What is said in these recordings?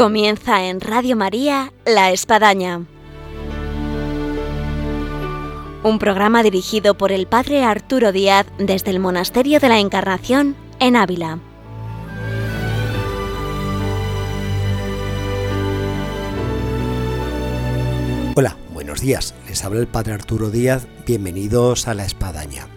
Comienza en Radio María, La Espadaña. Un programa dirigido por el padre Arturo Díaz desde el Monasterio de la Encarnación, en Ávila. Hola, buenos días. Les habla el padre Arturo Díaz. Bienvenidos a La Espadaña.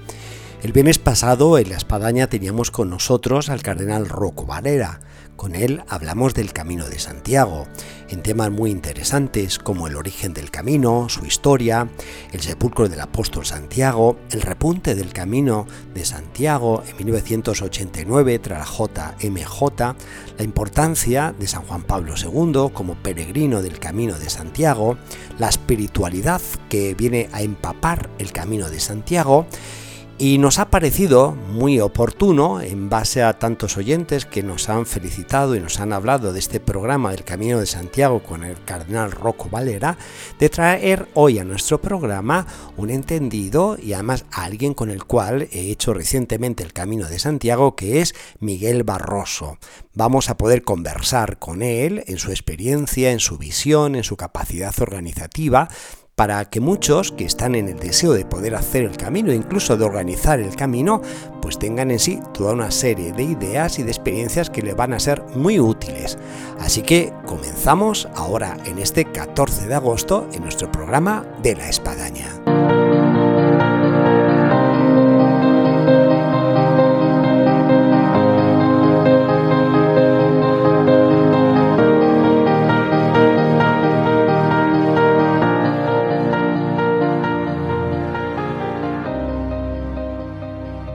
El viernes pasado en La Espadaña teníamos con nosotros al cardenal Rouco Varela. Con él hablamos del Camino de Santiago, en temas muy interesantes como el origen del camino, su historia, el sepulcro del apóstol Santiago, el repunte del Camino de Santiago en 1989 tras la JMJ, la importancia de San Juan Pablo II como peregrino del Camino de Santiago, la espiritualidad que viene a empapar el Camino de Santiago. Y nos ha parecido muy oportuno, en base a tantos oyentes que nos han felicitado y nos han hablado de este programa del Camino de Santiago con el cardenal Rouco Varela, de traer hoy a nuestro programa un entendido y además a alguien con el cual he hecho recientemente el Camino de Santiago, que es Miguel Barroso. Vamos a poder conversar con él en su experiencia, en su visión, en su capacidad organizativa, para que muchos que están en el deseo de poder hacer el camino e incluso de organizar el camino, pues tengan en sí toda una serie de ideas y de experiencias que les van a ser muy útiles. Así que comenzamos ahora en este 14 de agosto en nuestro programa de La Espadaña.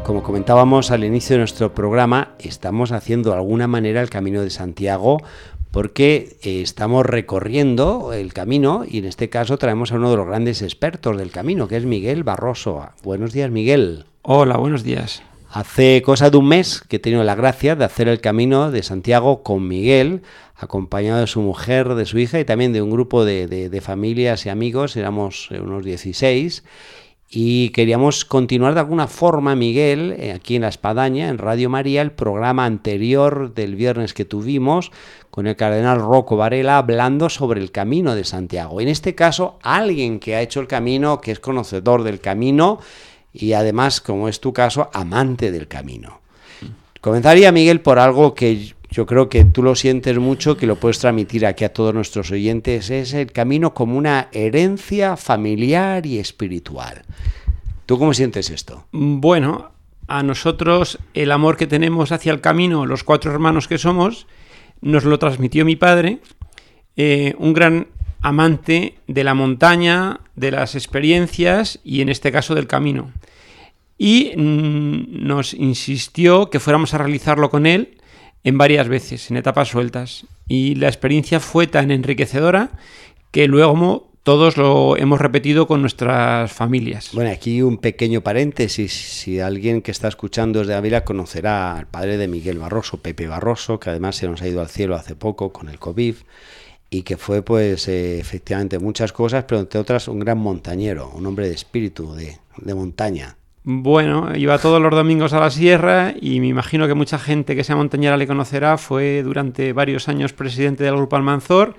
Como comentábamos al inicio de nuestro programa, estamos haciendo de alguna manera el Camino de Santiago porque estamos recorriendo el camino y en este caso traemos a uno de los grandes expertos del camino, que es Miguel Barroso. Buenos días, Miguel. Hola, buenos días. Hace cosa de un mes que he tenido la gracia de hacer el Camino de Santiago con Miguel, acompañado de su mujer, de su hija y también de un grupo de familias y amigos. Éramos unos 16. Y queríamos continuar de alguna forma, Miguel, aquí en La Espadaña, en Radio María, el programa anterior del viernes que tuvimos con el cardenal Rouco Varela hablando sobre el Camino de Santiago. En este caso, alguien que ha hecho el camino, que es conocedor del camino y además, como es tu caso, amante del camino. Comenzaría, Miguel, por algo que yo creo que tú lo sientes mucho, que lo puedes transmitir aquí a todos nuestros oyentes. Es el camino como una herencia familiar y espiritual. ¿Tú cómo sientes esto? Bueno, a nosotros el amor que tenemos hacia el camino, los cuatro hermanos que somos, nos lo transmitió mi padre, un gran amante de la montaña, de las experiencias y en este caso del camino. Y nos insistió que fuéramos a realizarlo con él en varias veces, en etapas sueltas. Y la experiencia fue tan enriquecedora que luego todos lo hemos repetido con nuestras familias. Bueno, aquí un pequeño paréntesis. Si alguien que está escuchando desde Ávila conocerá al padre de Miguel Barroso, Pepe Barroso, que además se nos ha ido al cielo hace poco con el COVID, y que fue, pues, efectivamente muchas cosas, pero entre otras un gran montañero, un hombre de espíritu, de montaña. Bueno, iba todos los domingos a la sierra y me imagino que mucha gente que sea montañera le conocerá. Fue durante varios años presidente del Grupo Almanzor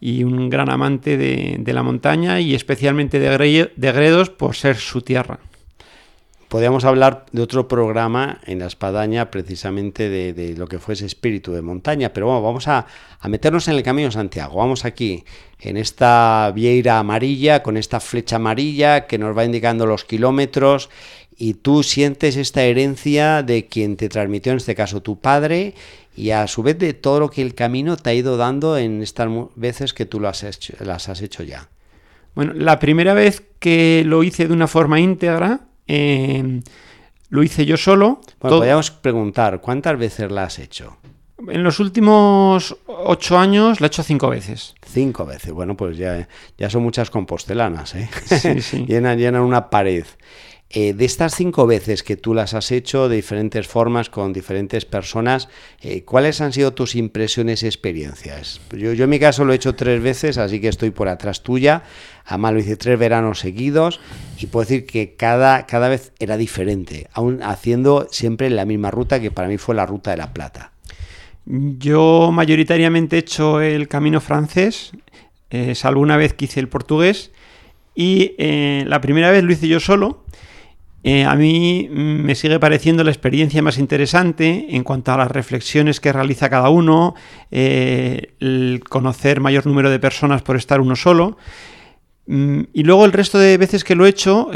y un gran amante de la montaña y especialmente de Gredos por ser su tierra. Podríamos hablar de otro programa en La Espadaña precisamente de lo que fue ese espíritu de montaña, pero bueno, vamos a meternos en el Camino de Santiago. Vamos aquí, en esta vieira amarilla, con esta flecha amarilla que nos va indicando los kilómetros, y tú sientes esta herencia de quien te transmitió, en este caso tu padre, y a su vez de todo lo que el camino te ha ido dando en estas veces que tú las has hecho ya. Bueno, la primera vez que lo hice de una forma íntegra, lo hice yo solo. Bueno, podríamos preguntar, ¿cuántas veces la has hecho? En los últimos 8 años la he hecho 5 veces. 5 veces, bueno, pues ya son muchas compostelanas, ¿eh? Sí, sí. Llenan una pared. De estas 5 veces que tú las has hecho de diferentes formas, con diferentes personas, ¿cuáles han sido tus impresiones y experiencias? Yo en mi caso lo he hecho 3 veces, así que estoy por atrás tuya. Además lo hice 3 veranos seguidos y puedo decir que cada vez era diferente, aún haciendo siempre la misma ruta, que para mí fue la Ruta de la Plata. Yo mayoritariamente he hecho el camino francés, salvo una vez que hice el portugués, y la primera vez lo hice yo solo. A mí me sigue pareciendo la experiencia más interesante en cuanto a las reflexiones que realiza cada uno, el conocer mayor número de personas por estar uno solo. Y luego el resto de veces que lo he hecho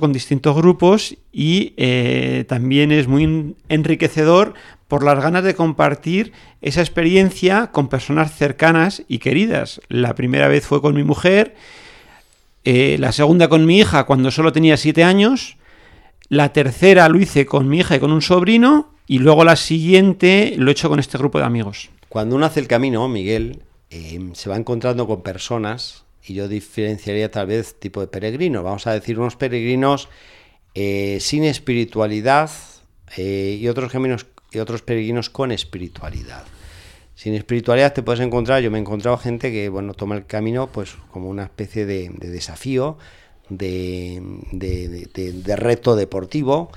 con distintos grupos y también es muy enriquecedor por las ganas de compartir esa experiencia con personas cercanas y queridas. La primera vez fue con mi mujer, la segunda con mi hija cuando solo tenía 7 años, la tercera lo hice con mi hija y con un sobrino y luego la siguiente lo he hecho con este grupo de amigos. Cuando uno hace el camino, Miguel, se va encontrando con personas. Y yo diferenciaría tal vez tipo de peregrino. Vamos a decir unos peregrinos sin espiritualidad y otros peregrinos con espiritualidad. Sin espiritualidad te puedes encontrar, yo me he encontrado gente que toma el camino pues como una especie de desafío, de reto deportivo,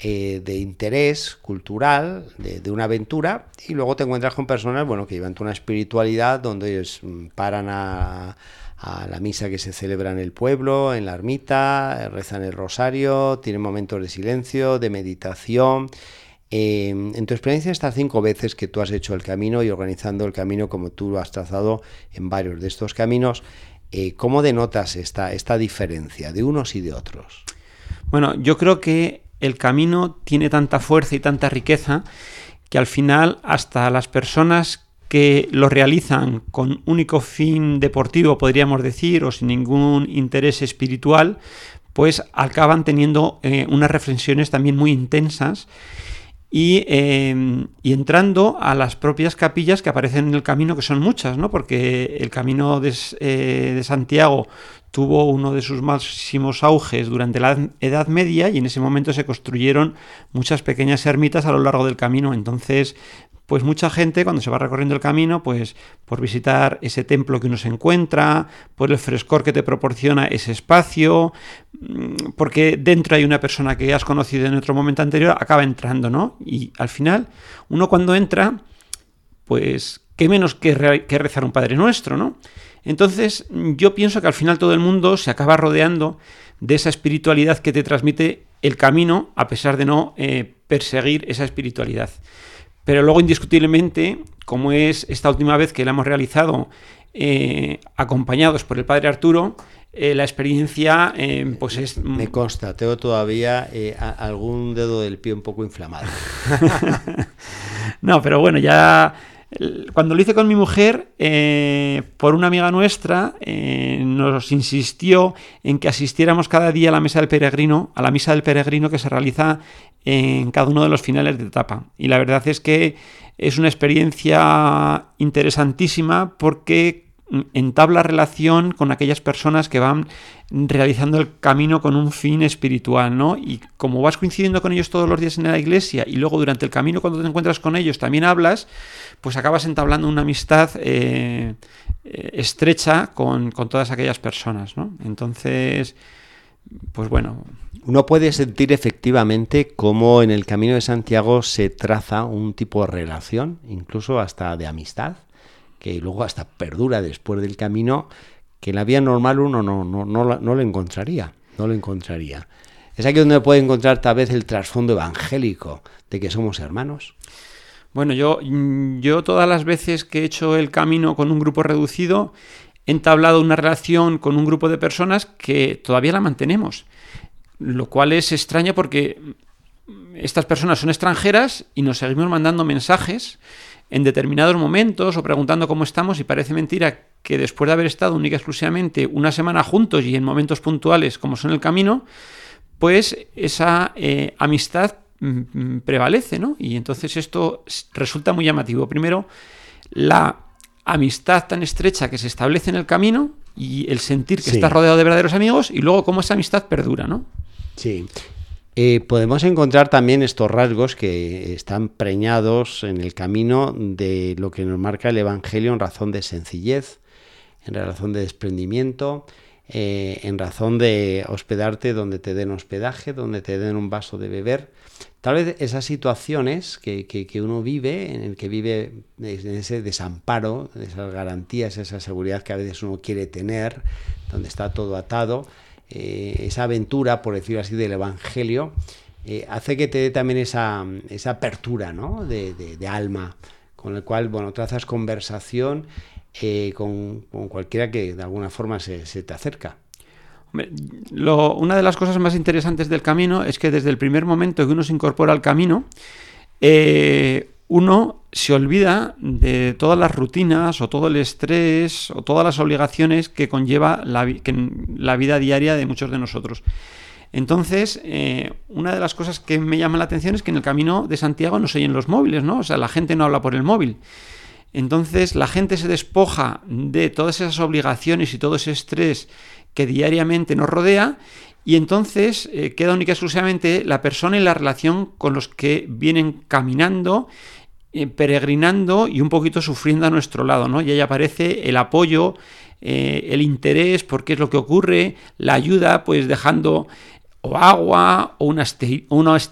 de interés cultural, de una aventura, y luego te encuentras con personas que llevan una espiritualidad donde ellos paran a la misa que se celebra en el pueblo, en la ermita, rezan el rosario, tienen momentos de silencio, de meditación. En tu experiencia, estas 5 veces que tú has hecho el camino y organizando el camino como tú lo has trazado en varios de estos caminos, ¿cómo denotas esta diferencia de unos y de otros? Bueno, yo creo que el camino tiene tanta fuerza y tanta riqueza que al final hasta las personas que lo realizan con único fin deportivo, podríamos decir, o sin ningún interés espiritual, pues acaban teniendo unas reflexiones también muy intensas y entrando a las propias capillas que aparecen en el camino, que son muchas, ¿no? Porque el Camino de Santiago tuvo uno de sus máximos auges durante la Edad Media y en ese momento se construyeron muchas pequeñas ermitas a lo largo del camino, entonces pues mucha gente cuando se va recorriendo el camino, pues por visitar ese templo que uno se encuentra, por el frescor que te proporciona ese espacio, porque dentro hay una persona que has conocido en otro momento anterior, acaba entrando, ¿no? Y al final, uno cuando entra, pues qué menos que rezar un Padre Nuestro, ¿no? Entonces, yo pienso que al final todo el mundo se acaba rodeando de esa espiritualidad que te transmite el camino, a pesar de no perseguir esa espiritualidad. Pero luego, indiscutiblemente, como es esta última vez que la hemos realizado acompañados por el padre Arturo, la experiencia pues es... Me consta, tengo todavía algún dedo del pie un poco inflamado. No, pero bueno, ya... Cuando lo hice con mi mujer, por una amiga nuestra, nos insistió en que asistiéramos cada día a la misa del peregrino que se realiza en cada uno de los finales de etapa. Y la verdad es que es una experiencia interesantísima porque entabla relación con aquellas personas que van realizando el camino con un fin espiritual, ¿no? Y como vas coincidiendo con ellos todos los días en la iglesia y luego durante el camino cuando te encuentras con ellos también hablas, pues acabas entablando una amistad estrecha con todas aquellas personas, ¿no? Entonces, pues bueno... Uno puede sentir efectivamente cómo en el Camino de Santiago se traza un tipo de relación, incluso hasta de amistad, que luego hasta perdura después del camino, que en la vía normal uno no lo encontraría. Es aquí donde puede encontrar tal vez el trasfondo evangélico de que somos hermanos. Bueno, yo todas las veces que he hecho el camino con un grupo reducido, he entablado una relación con un grupo de personas que todavía la mantenemos, lo cual es extraño porque estas personas son extranjeras y nos seguimos mandando mensajes en determinados momentos o preguntando cómo estamos y parece mentira que después de haber estado única y exclusivamente una semana juntos y en momentos puntuales como son el camino, pues esa amistad prevalece, ¿no? Y entonces esto resulta muy llamativo. Primero, la amistad tan estrecha que se establece en el camino y el sentir que estás rodeado de verdaderos amigos y luego cómo esa amistad perdura, ¿no? Sí. Podemos encontrar también estos rasgos que están preñados en el camino de lo que nos marca el Evangelio en razón de sencillez, en razón de desprendimiento, en razón de hospedarte donde te den hospedaje, donde te den un vaso de beber. Tal vez esas situaciones que uno vive, en el que vive en ese desamparo, esas garantías, esa seguridad que a veces uno quiere tener, donde está todo atado, esa aventura, por decirlo así, del Evangelio, hace que te dé también esa apertura, ¿no? de alma, con el cual, bueno, trazas conversación con cualquiera que de alguna forma se te acerca. Hombre, una de las cosas más interesantes del camino es que desde el primer momento que uno se incorpora al camino, uno se olvida de todas las rutinas o todo el estrés o todas las obligaciones que conlleva la vida diaria de muchos de nosotros. Entonces, una de las cosas que me llama la atención es que en el Camino de Santiago no se oyen los móviles, ¿no? O sea, la gente no habla por el móvil. Entonces, la gente se despoja de todas esas obligaciones y todo ese estrés que diariamente nos rodea, y entonces queda única y exclusivamente la persona y la relación con los que vienen caminando, peregrinando y un poquito sufriendo a nuestro lado, ¿no? Y ahí aparece el apoyo, el interés por qué es lo que ocurre, la ayuda, pues dejando o agua o unas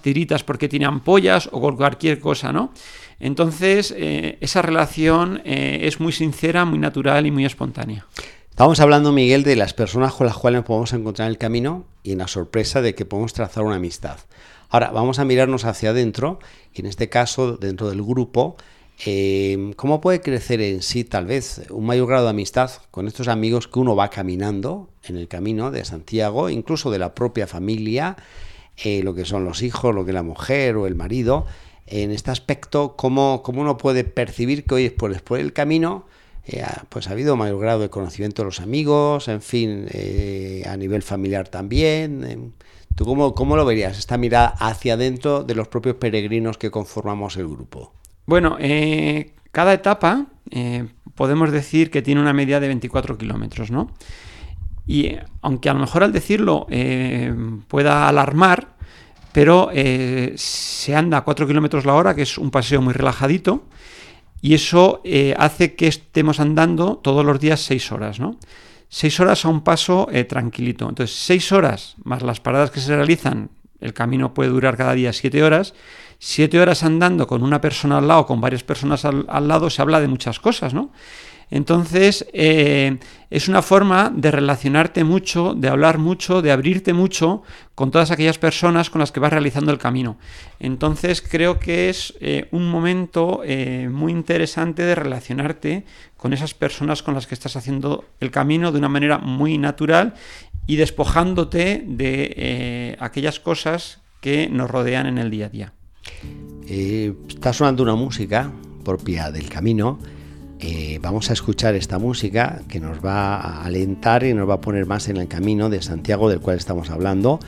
tiritas porque tiene ampollas o cualquier cosa, ¿no? Entonces, esa relación es muy sincera, muy natural y muy espontánea. Estábamos hablando, Miguel, de las personas con las cuales nos podemos encontrar en el camino y en la sorpresa de que podemos trazar una amistad. Ahora, vamos a mirarnos hacia adentro, y en este caso, dentro del grupo, ¿cómo puede crecer en sí, tal vez, un mayor grado de amistad con estos amigos que uno va caminando en el camino de Santiago, incluso de la propia familia, lo que son los hijos, lo que es la mujer o el marido? En este aspecto, ¿cómo uno puede percibir que hoy, por el camino, pues ha habido mayor grado de conocimiento de los amigos, en fin, a nivel familiar también? ¿Tú cómo lo verías, esta mirada hacia adentro de los propios peregrinos que conformamos el grupo? Bueno, cada etapa podemos decir que tiene una media de 24 kilómetros, ¿no? Y aunque a lo mejor al decirlo pueda alarmar, pero se anda a 4 kilómetros la hora, que es un paseo muy relajadito, y eso hace que estemos andando todos los días 6 horas, ¿no? 6 horas a un paso tranquilito. Entonces, 6 horas más las paradas que se realizan, el camino puede durar cada día 7 horas. 7 horas andando con una persona al lado, con varias personas al lado, se habla de muchas cosas, ¿no? Entonces, es una forma de relacionarte mucho, de hablar mucho, de abrirte mucho con todas aquellas personas con las que vas realizando el camino. Entonces, creo que es un momento muy interesante de relacionarte con esas personas con las que estás haciendo el camino de una manera muy natural y despojándote de aquellas cosas que nos rodean en el día a día. Está sonando una música propia del camino. Vamos a escuchar esta música que nos va a alentar y nos va a poner más en el camino de Santiago del cual estamos hablando,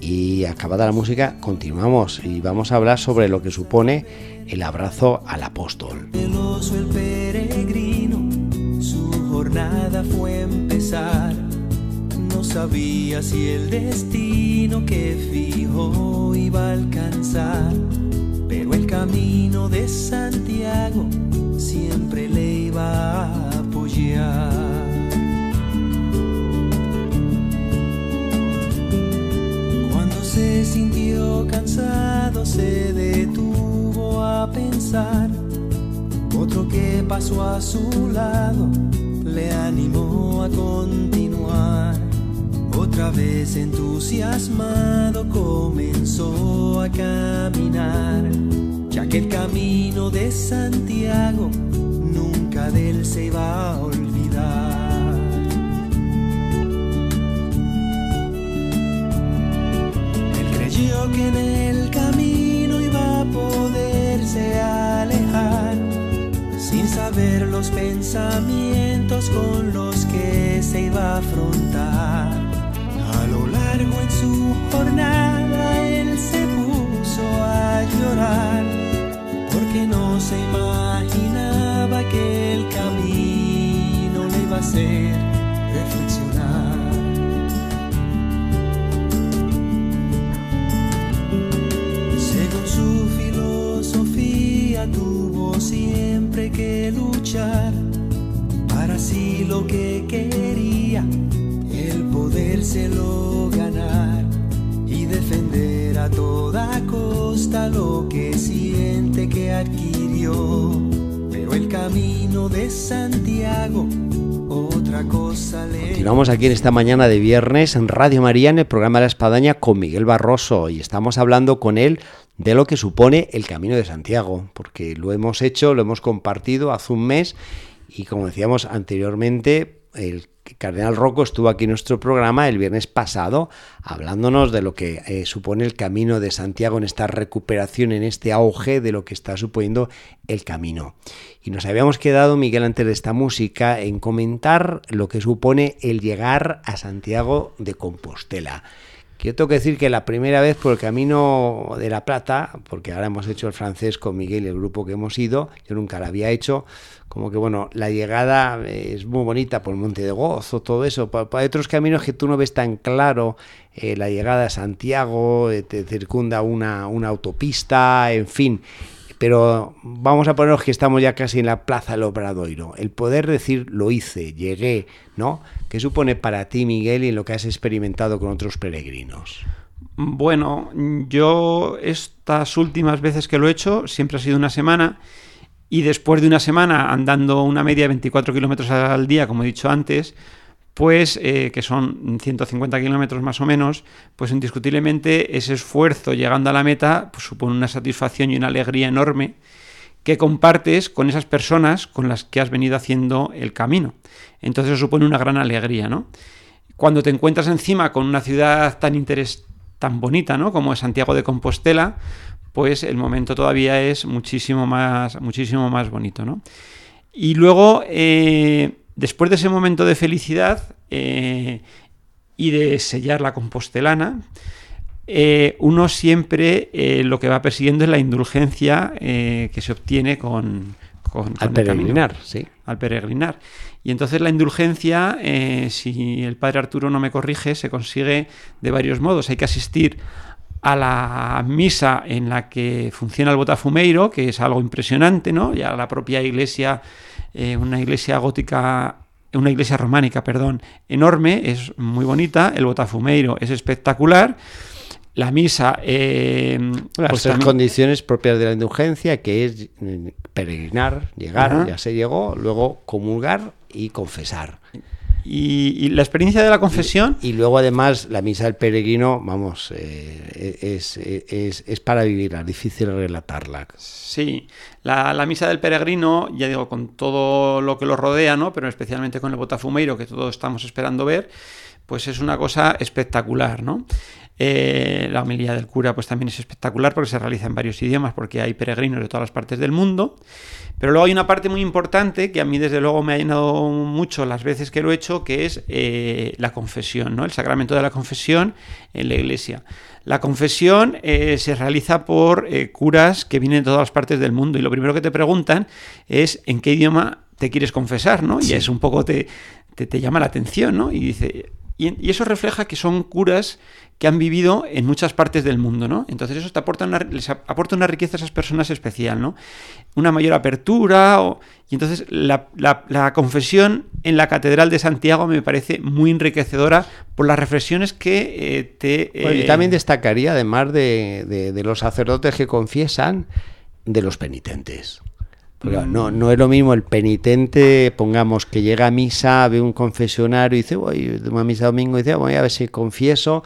y acabada la música continuamos y vamos a hablar sobre lo que supone el abrazo al apóstol. Veloso el peregrino, su jornada fue empezar, no sabía si el destino que fijó iba a alcanzar, pero el camino de Santiago siempre le iba a apoyar. Cuando se sintió cansado, se detuvo a pensar. Otro que pasó a su lado le animó a continuar. Otra vez entusiasmado comenzó a caminar, ya que el camino de Santiago nunca de él se iba a olvidar. Él creyó que en el camino iba a poderse alejar, sin saber los pensamientos con los que se iba a afrontar. A lo largo en su jornada él se puso a llorar, que no se imaginaba que el camino le iba a hacer reflexionar. Según su filosofía tuvo siempre que luchar, para sí lo que quería, él hacérselo ganar y defender a toda costa lo que siente que adquirió. Pero el camino de Santiago, otra cosa le... Continuamos aquí en esta mañana de viernes en Radio María, en el programa La Espadaña, con Miguel Barroso, y estamos hablando con él de lo que supone el Camino de Santiago, porque lo hemos hecho, lo hemos compartido hace un mes, y como decíamos anteriormente, el Cardenal Rouco estuvo aquí en nuestro programa el viernes pasado hablándonos de lo que supone el Camino de Santiago en esta recuperación, en este auge de lo que está suponiendo el camino. Y nos habíamos quedado, Miguel, antes de esta música, en comentar lo que supone el llegar a Santiago de Compostela. Yo tengo que decir que la primera vez por el Camino de la Plata, porque ahora hemos hecho el francés con Miguel y el grupo que hemos ido, yo nunca la había hecho, como que bueno, la llegada es muy bonita por el Monte de Gozo, todo eso, para otros caminos que tú no ves tan claro, la llegada a Santiago, te circunda una autopista, en fin, pero vamos a ponernos que estamos ya casi en la Plaza del Obradoiro, el poder decir lo hice, llegué, ¿no? ¿Qué supone para ti, Miguel, y en lo que has experimentado con otros peregrinos? Bueno, yo estas últimas veces que lo he hecho siempre ha sido una semana, y después de una semana andando una media de 24 kilómetros al día, como he dicho antes, pues que son 150 kilómetros más o menos, pues indiscutiblemente ese esfuerzo llegando a la meta pues supone una satisfacción y una alegría enorme que compartes con esas personas con las que has venido haciendo el camino. Entonces supone una gran alegría, ¿no? Cuando te encuentras encima con una ciudad tan bonita, ¿no?, como es Santiago de Compostela, pues el momento todavía es muchísimo más bonito, ¿no? Y luego... después de ese momento de felicidad y de sellar la compostelana, uno siempre lo que va persiguiendo es la indulgencia que se obtiene con peregrinar, sí. Al peregrinar. Y entonces la indulgencia, si el padre Arturo no me corrige, se consigue de varios modos. Hay que asistir a la misa en la que funciona el botafumeiro, que es algo impresionante, ¿no? Ya la propia iglesia... una iglesia gótica, una iglesia románica, perdón, enorme, es muy bonita, el botafumeiro es espectacular, la misa... pues las condiciones propias de la indulgencia, que es peregrinar, llegar, uh-huh, ya se llegó, luego comulgar y confesar. Y la experiencia de la confesión... Y luego además la misa del peregrino, vamos, es para vivirla, difícil relatarla. Sí, la misa del peregrino, ya digo, con todo lo que lo rodea, ¿no?, pero especialmente con el botafumeiro, que todos estamos esperando ver, pues es una cosa espectacular, ¿no? La homilía del cura pues también es espectacular porque se realiza en varios idiomas, porque hay peregrinos de todas las partes del mundo. Pero luego hay una parte muy importante que a mí desde luego me ha llenado mucho las veces que lo he hecho, que es la confesión, ¿no?, el sacramento de la confesión en la iglesia. La confesión se realiza por curas que vienen de todas las partes del mundo, y lo primero que te preguntan es en qué idioma te quieres confesar, ¿no? Sí. Y es un poco te llama la atención, ¿no? Y dice... Y eso refleja que son curas que han vivido en muchas partes del mundo, ¿no? Entonces eso les aporta una riqueza a esas personas especial, ¿no? Una mayor apertura. Y entonces la confesión en la Catedral de Santiago me parece muy enriquecedora por las reflexiones que Bueno, yo también destacaría, además de los sacerdotes que confiesan, de los penitentes. Porque no es lo mismo el penitente, pongamos, que llega a misa, ve un confesionario y dice, voy a una misa domingo y dice, voy a ver si confieso,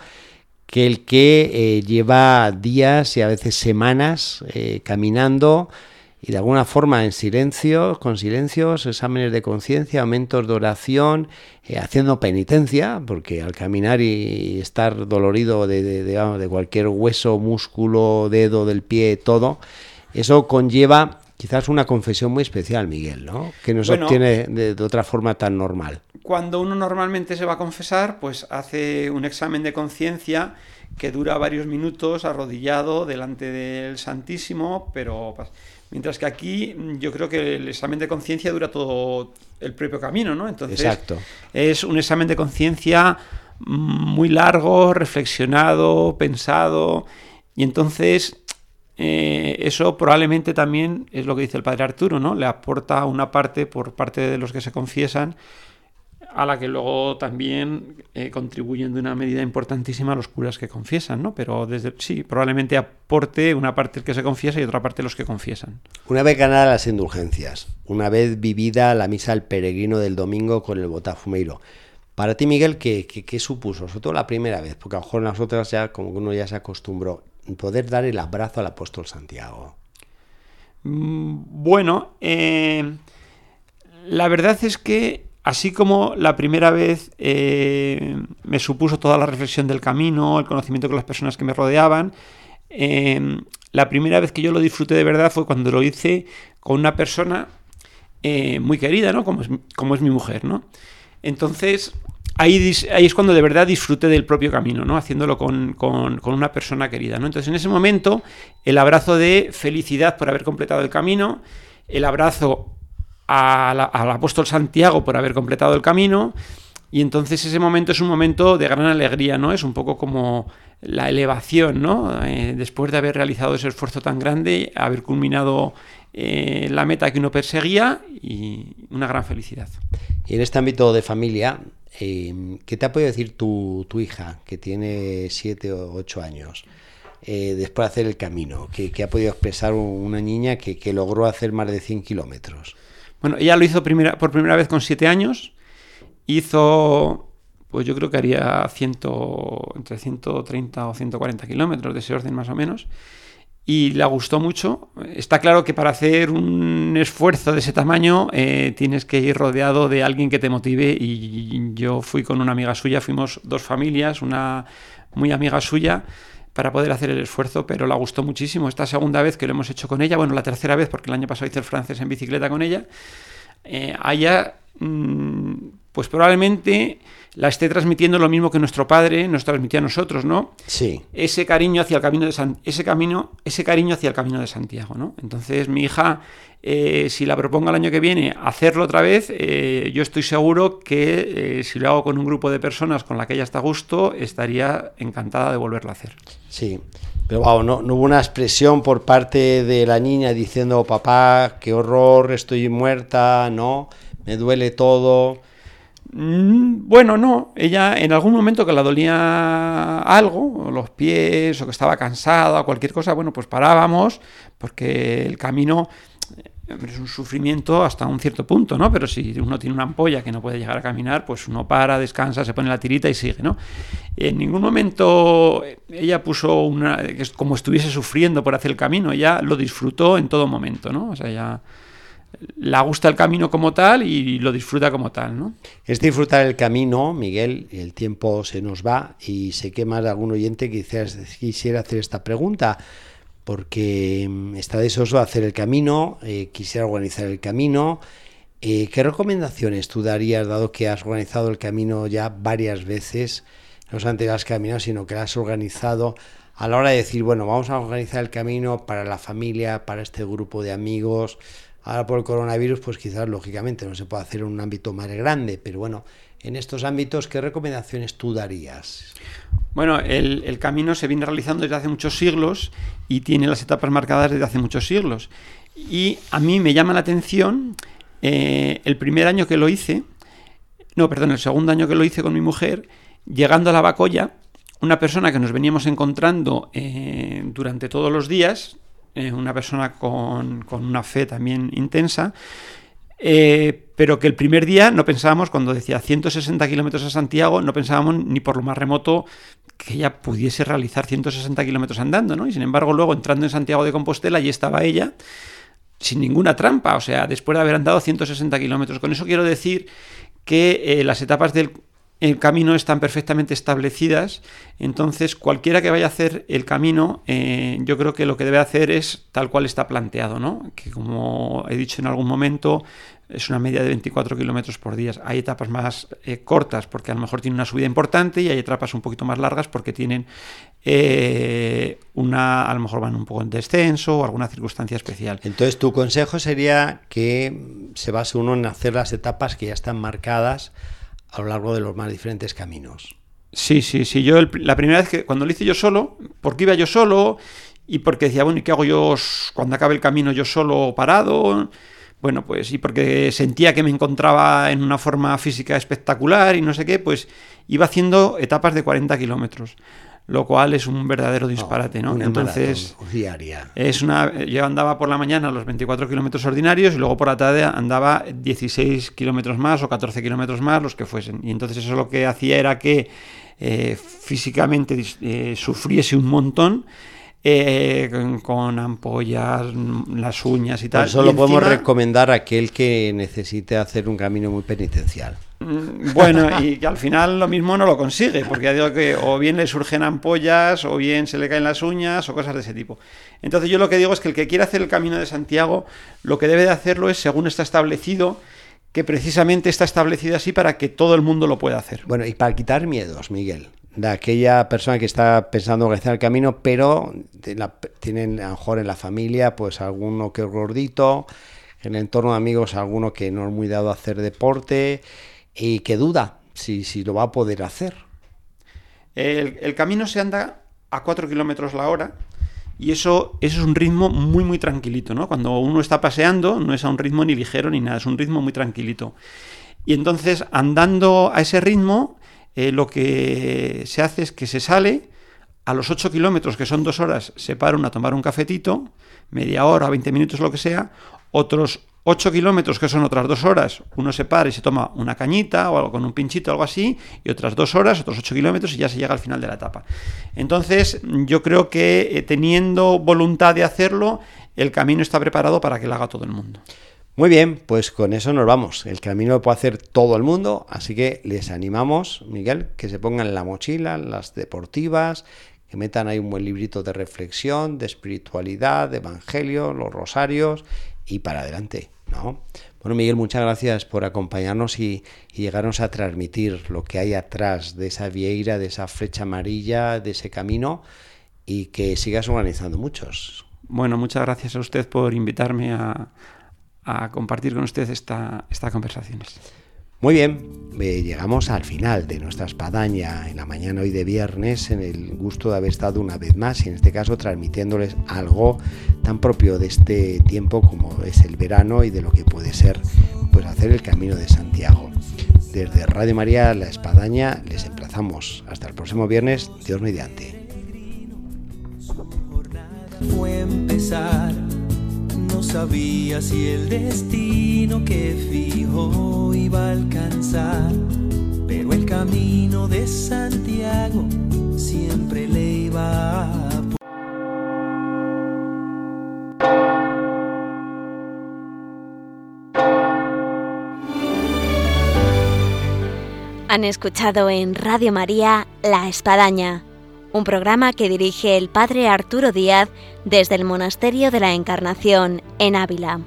que el que lleva días y a veces semanas caminando y de alguna forma en silencio, con silencios, exámenes de conciencia, momentos de oración, haciendo penitencia, porque al caminar y estar dolorido de cualquier hueso, músculo, dedo del pie, todo, eso conlleva... Quizás una confesión muy especial, Miguel, ¿no?, que nos obtiene de otra forma tan normal. Cuando uno normalmente se va a confesar, pues hace un examen de conciencia que dura varios minutos arrodillado delante del Santísimo, pero mientras que aquí yo creo que el examen de conciencia dura todo el propio camino, ¿no? Entonces, exacto, es un examen de conciencia muy largo, reflexionado, pensado, y entonces... eso probablemente también es lo que dice el padre Arturo, ¿no? Le aporta una parte por parte de los que se confiesan a la que luego también contribuyen de una medida importantísima los curas que confiesan, ¿no? Pero desde sí, probablemente aporte una parte el que se confiesa y otra parte los que confiesan. Una vez ganadas las indulgencias, una vez vivida la misa al peregrino del domingo con el botafumeiro, para ti, Miguel, ¿qué supuso? Sobre todo la primera vez, porque a lo mejor nosotras ya, como uno ya se acostumbró, poder dar el abrazo al apóstol Santiago. Bueno, la verdad es que así como la primera vez me supuso toda la reflexión del camino, el conocimiento con las personas que me rodeaban, la primera vez que yo lo disfruté de verdad fue cuando lo hice con una persona muy querida, ¿no? Como es mi mujer, ¿no? Entonces, ahí es cuando de verdad disfruté del propio camino, ¿no? Haciéndolo con una persona querida, ¿no? Entonces, en ese momento, el abrazo de felicidad por haber completado el camino, el abrazo al apóstol Santiago por haber completado el camino, y entonces ese momento es un momento de gran alegría, ¿no? Es un poco como la elevación, ¿no? Después de haber realizado ese esfuerzo tan grande, haber culminado la meta que uno perseguía, y una gran felicidad. Y en este ámbito de familia, ¿qué te ha podido decir tu hija, que tiene 7 o 8 años, después de hacer el camino? ¿Qué ha podido expresar una niña que logró hacer más de 100 kilómetros? Bueno, ella lo hizo por primera vez con 7 años. Hizo, pues yo creo que haría entre 130 o 140 kilómetros, de ese orden más o menos. Y le gustó mucho. Está claro que para hacer un esfuerzo de ese tamaño tienes que ir rodeado de alguien que te motive. Y yo fui con una amiga suya, fuimos dos familias, una muy amiga suya, para poder hacer el esfuerzo, pero le gustó muchísimo. Esta segunda vez que lo hemos hecho con ella, bueno, la tercera vez, porque el año pasado hice el francés en bicicleta con ella, pues probablemente la esté transmitiendo lo mismo que nuestro padre nos transmitía a nosotros, ¿no? Sí. Ese cariño hacia el camino de Santiago, ¿no? Entonces, mi hija, si la propongo el año que viene hacerlo otra vez, yo estoy seguro que si lo hago con un grupo de personas con la que ella está a gusto, estaría encantada de volverlo a hacer. Sí. Pero wow, no hubo una expresión por parte de la niña diciendo, papá, qué horror, estoy muerta, ¿no? Me duele todo. Bueno, no. Ella en algún momento que la dolía algo, o los pies, o que estaba cansada, o cualquier cosa, bueno, pues parábamos, porque el camino es un sufrimiento hasta un cierto punto, ¿no? Pero si uno tiene una ampolla que no puede llegar a caminar, pues uno para, descansa, se pone la tirita y sigue, ¿no? En ningún momento ella puso como estuviese sufriendo por hacer el camino, ella lo disfrutó en todo momento, ¿no? O sea, ella le gusta el camino como tal y lo disfruta como tal, ¿no? Es disfrutar el camino, Miguel. El tiempo se nos va y sé que más de algún oyente quizás quisiera hacer esta pregunta, porque está deseoso de hacer el camino, quisiera organizar el camino. ¿Qué recomendaciones tú darías, dado que has organizado el camino ya varias veces? No solamente has caminado, sino que lo has organizado, a la hora de decir, bueno, vamos a organizar el camino para la familia, para este grupo de amigos. Ahora por el coronavirus, pues quizás lógicamente no se puede hacer en un ámbito más grande, pero bueno, en estos ámbitos, ¿qué recomendaciones tú darías? Bueno, el camino se viene realizando desde hace muchos siglos y tiene las etapas marcadas desde hace muchos siglos. Y a mí me llama la atención el segundo año que lo hice con mi mujer, llegando a la Bacolla, una persona que nos veníamos encontrando durante todos los días, una persona con una fe también intensa, pero que el primer día no pensábamos, cuando decía 160 kilómetros a Santiago, no pensábamos ni por lo más remoto que ella pudiese realizar 160 kilómetros andando, ¿no? Y sin embargo, luego entrando en Santiago de Compostela, allí estaba ella, sin ninguna trampa, o sea, después de haber andado 160 kilómetros. Con eso quiero decir que las etapas del camino están perfectamente establecidas, entonces cualquiera que vaya a hacer el camino, yo creo que lo que debe hacer es tal cual está planteado, ¿no? Que, como he dicho en algún momento, es una media de 24 kilómetros por día. Hay etapas más cortas porque a lo mejor tiene una subida importante, y hay etapas un poquito más largas porque tienen a lo mejor van un poco en descenso o alguna circunstancia especial. Entonces, tu consejo sería que se base uno en hacer las etapas que ya están marcadas a lo largo de los más diferentes caminos. Sí. Yo la primera vez cuando lo hice yo solo, porque iba yo solo y porque decía, bueno, ¿y qué hago yo cuando acabe el camino yo solo parado? bueno, pues, y porque sentía que me encontraba en una forma física espectacular y no sé qué, pues iba haciendo etapas de 40 kilómetros, lo cual es un verdadero disparate, ¿no? Entonces, diaria. Yo andaba por la mañana los 24 kilómetros ordinarios y luego por la tarde andaba 16 kilómetros más o 14 kilómetros más, los que fuesen. Y entonces eso lo que hacía era que físicamente sufriese un montón. Con ampollas, las uñas y tal. Por eso lo encima podemos recomendar a aquel que necesite hacer un camino muy penitencial. Bueno, y que al final lo mismo no lo consigue, porque ya digo que o bien le surgen ampollas, o bien se le caen las uñas, o cosas de ese tipo. Entonces yo lo que digo es que el que quiera hacer el Camino de Santiago, lo que debe de hacerlo es según está establecido, que precisamente está establecido así para que todo el mundo lo pueda hacer. Bueno, y para quitar miedos, Miguel, de aquella persona que está pensando organizar el camino, pero tienen a lo mejor en la familia pues alguno que es gordito, en el entorno de amigos alguno que no es muy dado a hacer deporte y que duda si lo va a poder hacer. El camino se anda a 4 kilómetros la hora y eso es un ritmo muy muy tranquilito, ¿no? Cuando uno está paseando no es a un ritmo ni ligero ni nada, es un ritmo muy tranquilito. Y entonces andando a ese ritmo, lo que se hace es que se sale, a los 8 kilómetros, que son 2 horas, se paran a tomar un cafetito, media hora, 20 minutos, lo que sea, otros 8 kilómetros, que son otras 2 horas, uno se para y se toma una cañita o algo con un pinchito, algo así, y otras 2 horas, otros 8 kilómetros y ya se llega al final de la etapa. Entonces, yo creo que teniendo voluntad de hacerlo, el camino está preparado para que lo haga todo el mundo. Muy bien, pues con eso nos vamos. El camino lo puede hacer todo el mundo, así que les animamos, Miguel, que se pongan la mochila, las deportivas, que metan ahí un buen librito de reflexión, de espiritualidad, de evangelio, los rosarios y para adelante, ¿no? Bueno, Miguel, muchas gracias por acompañarnos y llegarnos a transmitir lo que hay atrás de esa vieira, de esa flecha amarilla, de ese camino, y que sigas organizando muchos. Bueno, muchas gracias a usted por invitarme a compartir con usted estas conversaciones. Muy bien, llegamos al final de nuestra espadaña en la mañana hoy de viernes, en el gusto de haber estado una vez más y en este caso transmitiéndoles algo tan propio de este tiempo como es el verano y de lo que puede ser pues hacer el Camino de Santiago. Desde Radio María La Espadaña les emplazamos hasta el próximo viernes, Dios mediante. Fue empezar. No sabía si el destino que fijo iba a alcanzar, pero el Camino de Santiago siempre le iba a... Han escuchado en Radio María La Espadaña, un programa que dirige el padre Arturo Díaz desde el Monasterio de la Encarnación, en Ávila.